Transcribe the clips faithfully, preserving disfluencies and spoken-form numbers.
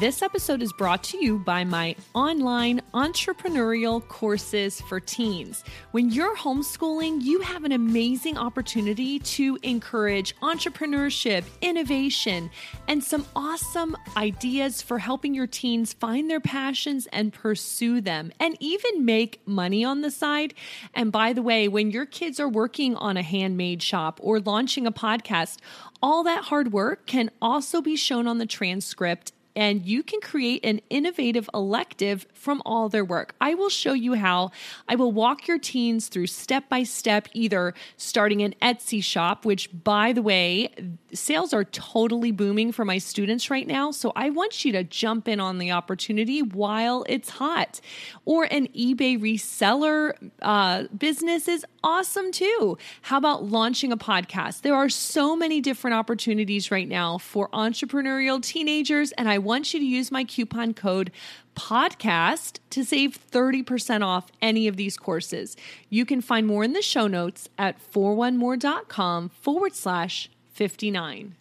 This episode is brought to you by my online entrepreneurial courses for teens. When you're homeschooling, you have an amazing opportunity to encourage entrepreneurship, innovation, and some awesome ideas for helping your teens find their passions and pursue them, and even make money on the side. And by the way, when your kids are working on a handmade shop or launching a podcast, all that hard work can also be shown on the transcript, and you can create an innovative elective from all their work. I will show you how. I will walk your teens through step-by-step, either starting an Etsy shop, which, by the way, sales are totally booming for my students right now, so I want you to jump in on the opportunity while it's hot. Or an eBay reseller uh, business is awesome too. How about launching a podcast? There are so many different opportunities right now for entrepreneurial teenagers, and I want you to use my coupon code podcast to save thirty percent off any of these courses. You can find more in the show notes at four one more dot com forward slash fifty-nine.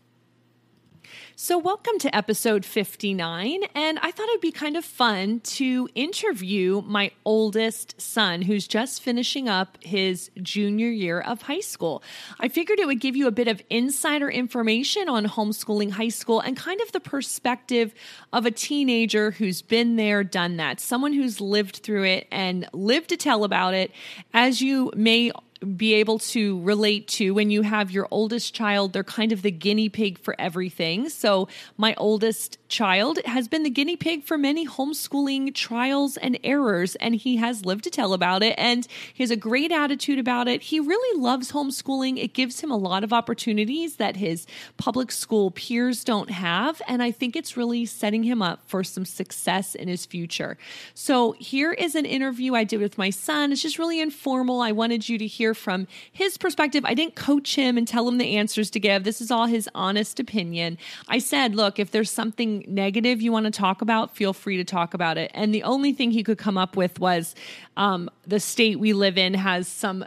So welcome to episode fifty-nine, and I thought it'd be kind of fun to interview my oldest son, who's just finishing up his junior year of high school. I figured it would give you a bit of insider information on homeschooling high school and kind of the perspective of a teenager who's been there, done that, someone who's lived through it and lived to tell about it, as you may be able to relate to when you have your oldest child. They're kind of the guinea pig for everything. So my oldest child has been the guinea pig for many homeschooling trials and errors, and he has lived to tell about it, and he has a great attitude about it. He really loves homeschooling. It gives him a lot of opportunities that his public school peers don't have, and I think it's really setting him up for some success in his future. So here is an interview I did with my son. It's just really informal. I wanted you to hear from his perspective. I didn't coach him and tell him the answers to give. This is all his honest opinion. I said, look, if there's something negative you want to talk about, feel free to talk about it. And the only thing he could come up with was um, the state we live in has some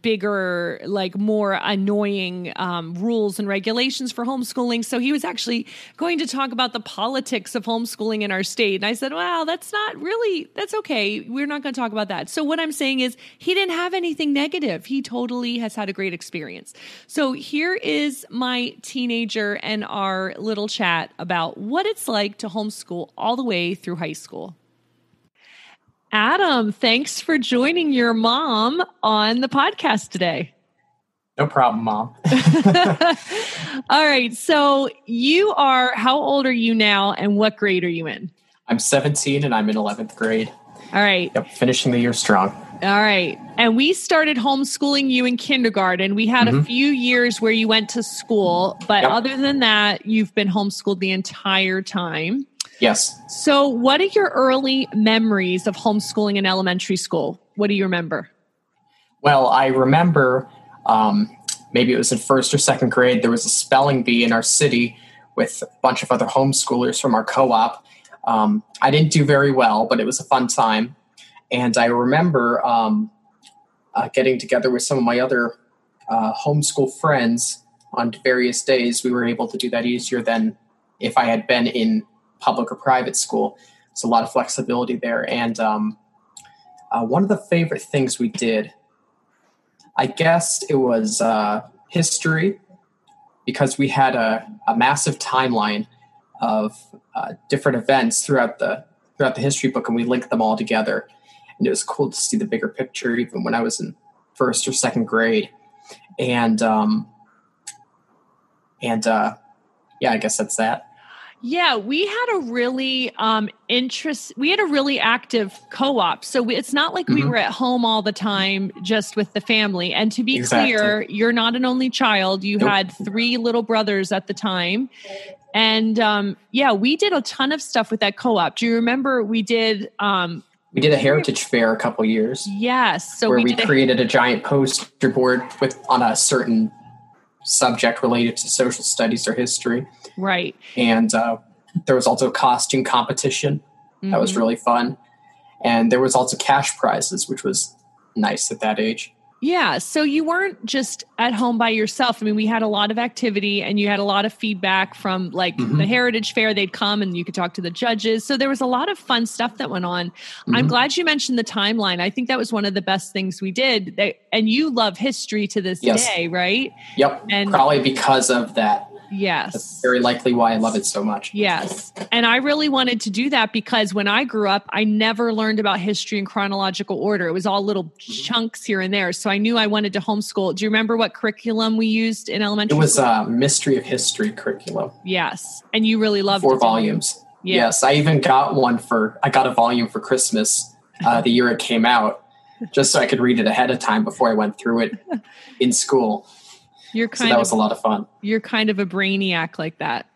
bigger, like more annoying um, rules and regulations for homeschooling. So he was actually going to talk about the politics of homeschooling in our state. And I said, well, that's not really, that's okay. We're not going to talk about that. So what I'm saying is he didn't have anything negative. He totally has had a great experience. So here is my teenager and our little chat about what it's like to homeschool all the way through high school. Adam, thanks for joining your mom on the podcast today. No problem, Mom. All right. So you are, how old are you now and what grade are you in? I'm seventeen and I'm in eleventh grade. All right. Yep, finishing the year strong. All right. And we started homeschooling you in kindergarten. We had mm-hmm. a few years where you went to school, but yep. other than that, you've been homeschooled the entire time. Yes. So what are your early memories of homeschooling in elementary school? What do you remember? Well, I remember um, maybe it was in first or second grade, there was a spelling bee in our city with a bunch of other homeschoolers from our co-op. Um, I didn't do very well, but it was a fun time. And I remember um, uh, getting together with some of my other uh, homeschool friends on various days. We were able to do that easier than if I had been in public or private school. It's a lot of flexibility there. And um, uh, one of the favorite things we did, I guess it was uh, history, because we had a, a massive timeline of uh, different events throughout the throughout the history book, and we linked them all together. And it was cool to see the bigger picture, even when I was in first or second grade. And, um, and, uh, yeah, I guess that's that. Yeah, we had a really um, interest. We had a really active co-op, so we, it's not like mm-hmm. we were at home all the time just with the family. And to be exactly. clear, you're not an only child. You nope. had three little brothers at the time, and um, yeah, we did a ton of stuff with that co-op. Do you remember we did? Um, we did a heritage fair a couple years. Yes, so where we, we did created a-, a giant poster board with on a certain subject related to social studies or history. Right. And uh, there was also a costume competition. Mm-hmm. That was really fun. And there was also cash prizes, which was nice at that age. Yeah. So you weren't just at home by yourself. I mean, we had a lot of activity and you had a lot of feedback from like mm-hmm. the Heritage Fair. They'd come and you could talk to the judges. So there was a lot of fun stuff that went on. Mm-hmm. I'm glad you mentioned the timeline. I think that was one of the best things we did. They, and you love history to this yes. day, right? Yep. And probably because of that. Yes. That's very likely why I love it so much. Yes. And I really wanted to do that because when I grew up, I never learned about history in chronological order. It was all little chunks here and there. So I knew I wanted to homeschool. Do you remember what curriculum we used in elementary school? It was a uh, Mystery of History curriculum. Yes. And you really loved it. Four volumes. Yeah. Yes. I even got one for, I got a volume for Christmas uh, the year it came out, just so I could read it ahead of time before I went through it in school. You're kind so that was of, a lot of fun. You're kind of a brainiac like that.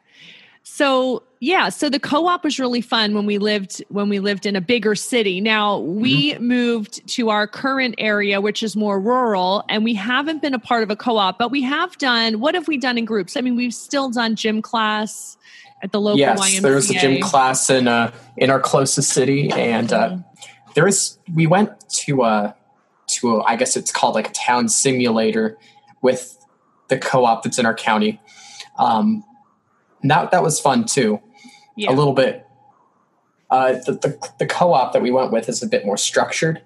So yeah, so the co-op was really fun when we lived when we lived in a bigger city. Now we mm-hmm. moved to our current area, which is more rural, and we haven't been a part of a co-op, but we have done, what have we done in groups? I mean, we've still done gym class at the local yes, Y M C A. Yes, there was a gym class in uh, in our closest city, and uh, there is we went to uh to a, I guess it's called like a town simulator with the co-op that's in our county. Um, that, that was fun too. Yeah. A little bit. Uh, the, the, the co-op that we went with is a bit more structured,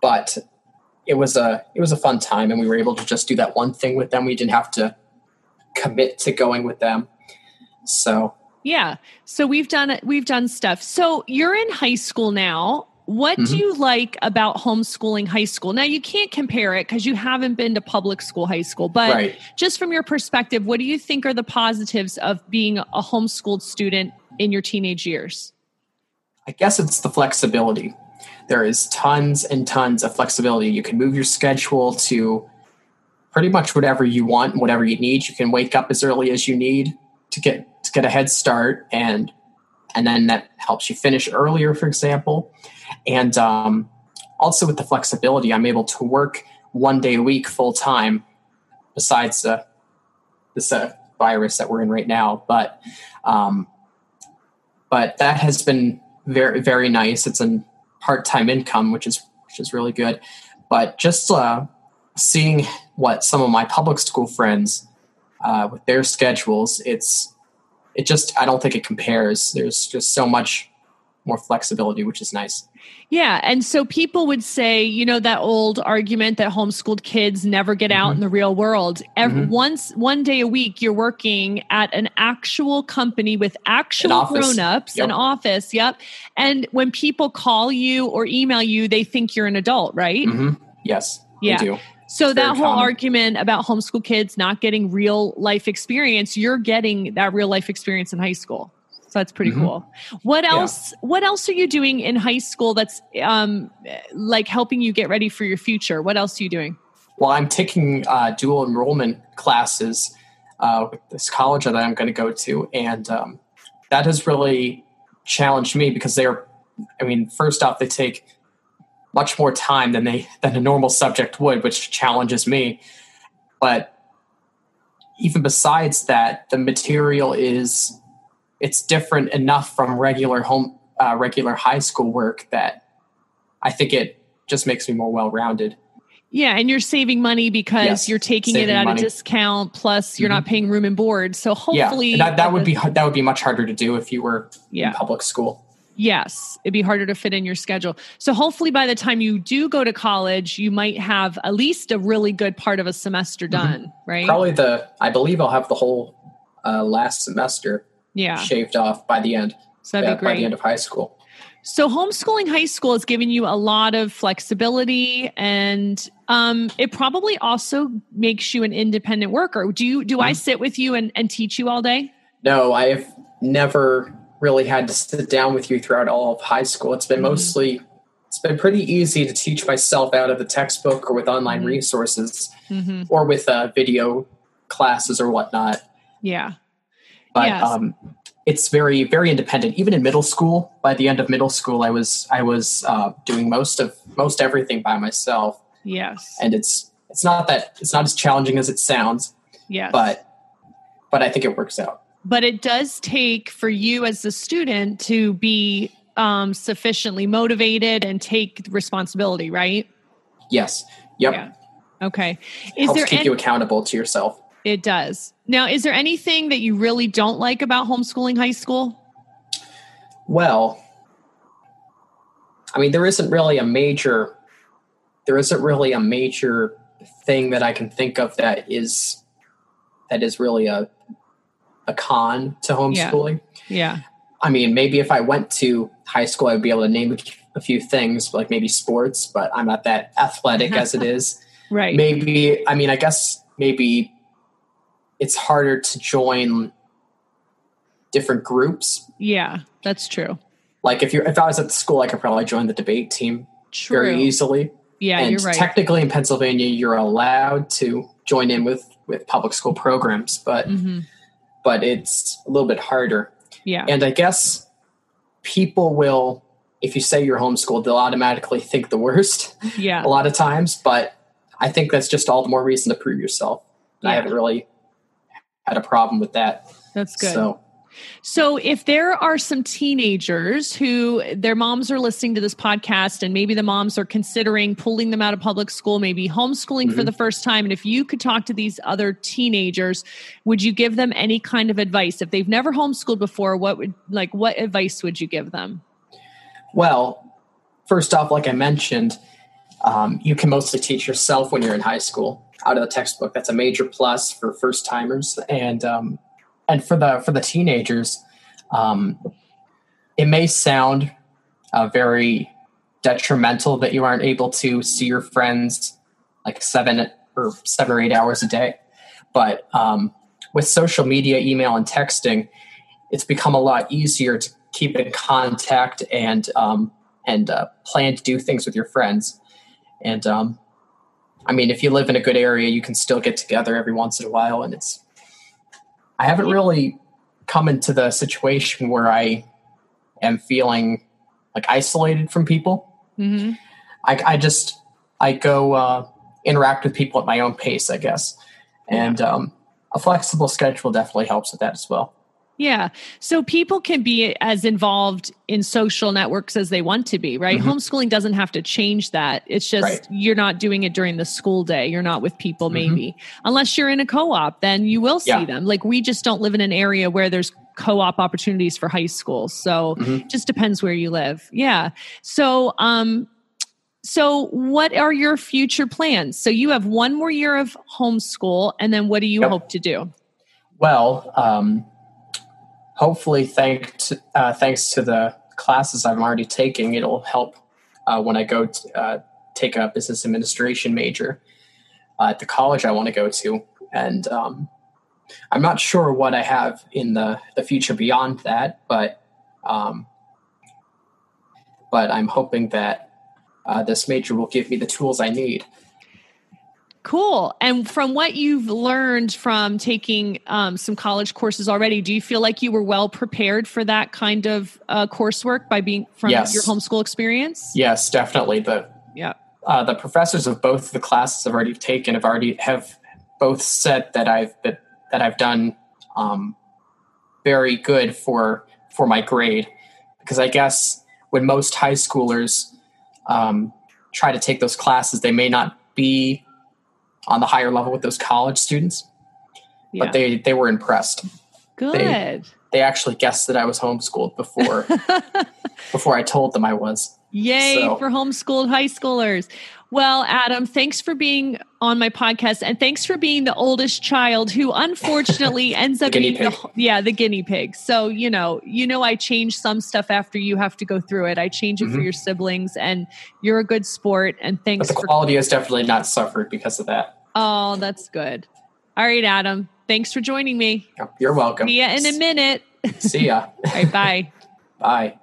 but it was a, it was a fun time, and we were able to just do that one thing with them. We didn't have to commit to going with them. So, yeah. So we've done, we've done stuff. So you're in high school now. What mm-hmm. do you like about homeschooling high school? Now, you can't compare it because you haven't been to public school high school, but right. just from your perspective, what do you think are the positives of being a homeschooled student in your teenage years? I guess it's the flexibility. There is tons and tons of flexibility. You can move your schedule to pretty much whatever you want, whatever you need. You can wake up as early as you need to get to get a head start, and and then that helps you finish earlier, for example. And um, also with the flexibility, I'm able to work one day a week full time, besides uh, this uh, virus that we're in right now. But um, but that has been very, very nice. It's a part time income, which is which is really good. But just uh, seeing what some of my public school friends uh, with their schedules, it's it just I don't think it compares. There's just so much more flexibility, which is nice. Yeah. And so people would say, you know, that old argument that homeschooled kids never get out mm-hmm. in the real world. Every, mm-hmm. once, one day a week, you're working at an actual company with actual grown-ups, yep. an office. Yep. And when people call you or email you, they think you're an adult, right? Mm-hmm. Yes. Yeah. They do. So it's that whole common. Argument about homeschool kids not getting real life experience, you're getting that real life experience in high school. So that's pretty mm-hmm. cool. What else, yeah. what else are you doing in high school that's um, like helping you get ready for your future? What else are you doing? Well, I'm taking uh, dual enrollment classes uh, with this college that I'm going to go to. And um, that has really challenged me because they're, I mean, first off, they take much more time than they, than a normal subject would, which challenges me. But even besides that, the material is, it's different enough from regular home, uh, regular high school work that I think it just makes me more well-rounded. Yeah. And you're saving money because yes, you're taking it at money. a discount. Plus you're mm-hmm. not paying room and board. So hopefully yeah, that, that would be, that would be much harder to do if you were yeah. in public school. Yes. It'd be harder to fit in your schedule. So hopefully by the time you do go to college, you might have at least a really good part of a semester done, mm-hmm. right? Probably the, I believe I'll have the whole uh, last semester. Yeah. Shaved off by the end. So that'd be great. By the end of high school. So homeschooling high school has given you a lot of flexibility, and um, it probably also makes you an independent worker. Do you? Do I sit with you and, and teach you all day? No, I've never really had to sit down with you throughout all of high school. It's been mm-hmm. mostly, it's been pretty easy to teach myself out of the textbook or with online mm-hmm. resources mm-hmm. or with uh, video classes or whatnot. Yeah. But yes. um, it's very, very independent. Even in middle school, by the end of middle school, I was, I was uh, doing most of most everything by myself. Yes. And it's, it's not that it's not as challenging as it sounds. Yes. But, but I think it works out. But it does take for you as the student to be um, sufficiently motivated and take responsibility, right? Yes. Yep. Yeah. Okay. Is helps there keep any- you accountable to yourself. It does. Now, is there anything that you really don't like about homeschooling high school? Well, I mean, there isn't really a major, there isn't really a major thing that I can think of that is, that is really a, a con to homeschooling. Yeah. yeah. I mean, maybe if I went to high school, I'd be able to name a few things, like maybe sports, but I'm not that athletic as it is. Right. Maybe, I mean, I guess maybe it's harder to join different groups. Yeah, that's true. Like if you're, if I was at the school, I could probably join the debate team true. very easily. Yeah, and you're right. Technically in Pennsylvania, you're allowed to join in with, with public school programs, but, mm-hmm. but it's a little bit harder. Yeah. And I guess people will, if you say you're homeschooled, they'll automatically think the worst. Yeah. A lot of times, but I think that's just all the more reason to prove yourself. Yeah. I haven't really had a problem with that. That's good. So, so if there are some teenagers who their moms are listening to this podcast, and maybe the moms are considering pulling them out of public school, maybe homeschooling mm-hmm. for the first time. And if you could talk to these other teenagers, would you give them any kind of advice? If they've never homeschooled before, what would like, what advice would you give them? Well, first off, like I mentioned, um, you can mostly teach yourself when you're in high school, out of the textbook. That's a major plus for first timers. And, um, and for the, for the teenagers, um, it may sound uh, very detrimental that you aren't able to see your friends like seven or seven or eight hours a day. But, um, with social media, email, and texting, it's become a lot easier to keep in contact and, um, and, uh, plan to do things with your friends. And, um, I mean, if you live in a good area, you can still get together every once in a while. And it's, I haven't really come into the situation where I am feeling like isolated from people. Mm-hmm. I, I just, I go uh, interact with people at my own pace, I guess. And um, a flexible schedule definitely helps with that as well. Yeah. So people can be as involved in social networks as they want to be, right? Mm-hmm. Homeschooling doesn't have to change that. It's just right. You're not doing it during the school day. You're not with people maybe. Mm-hmm. Unless you're in a co-op, then you will see yeah. them. Like we just don't live in an area where there's co-op opportunities for high school. So mm-hmm. just depends where you live. Yeah. So, um, so what are your future plans? So you have one more year of homeschool, and then what do you yep. hope to do? Well, um, hopefully, thanks uh, thanks to the classes I'm already taking, it'll help uh, when I go to, uh, take a business administration major uh, at the college I want to go to. And um, I'm not sure what I have in the, the future beyond that, but um, but I'm hoping that uh, this major will give me the tools I need. Cool. And from what you've learned from taking um, some college courses already, do you feel like you were well prepared for that kind of uh, coursework by being from yes. your homeschool experience? Yes, definitely. The yeah, uh, the professors of both the classes I've already taken have already have both said that I've that, that I've done um, very good for for my grade, because I guess when most high schoolers um, try to take those classes, they may not be on the higher level with those college students, yeah. but they, they were impressed. Good. They, they actually guessed that I was homeschooled before, before I told them I was. Yay so. for homeschooled high schoolers. Well, Adam, thanks for being on my podcast, and thanks for being the oldest child who unfortunately ends up being the, yeah, the guinea pig. So, you know, you know, I change some stuff after you have to go through it. I change it mm-hmm. for your siblings, and you're a good sport. And thanks. But the for- quality has definitely not suffered because of that. Oh, that's good. All right, Adam. Thanks for joining me. You're welcome. See ya in a minute. See ya. All right, bye. Bye.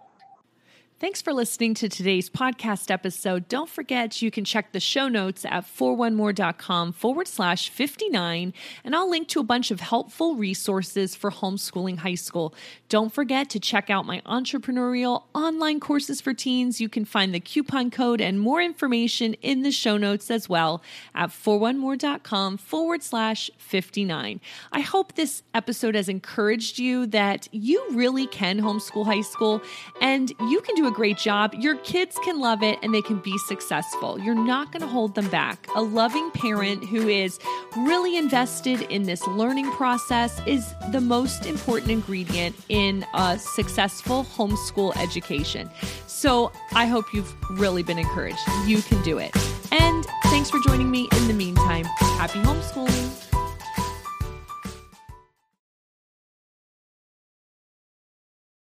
Thanks for listening to today's podcast episode. Don't forget you can check the show notes at four one more dot com forward slash fifty-nine, and I'll link to a bunch of helpful resources for homeschooling high school. Don't forget to check out my entrepreneurial online courses for teens. You can find the coupon code and more information in the show notes as well at four one more dot com forward slash fifty-nine. I hope this episode has encouraged you that you really can homeschool high school, and you can do a great job. Your kids can love it, and they can be successful. You're not going to hold them back. A loving parent who is really invested in this learning process is the most important ingredient in a successful homeschool education. So I hope you've really been encouraged. You can do it. And thanks for joining me in the meantime. Happy homeschooling.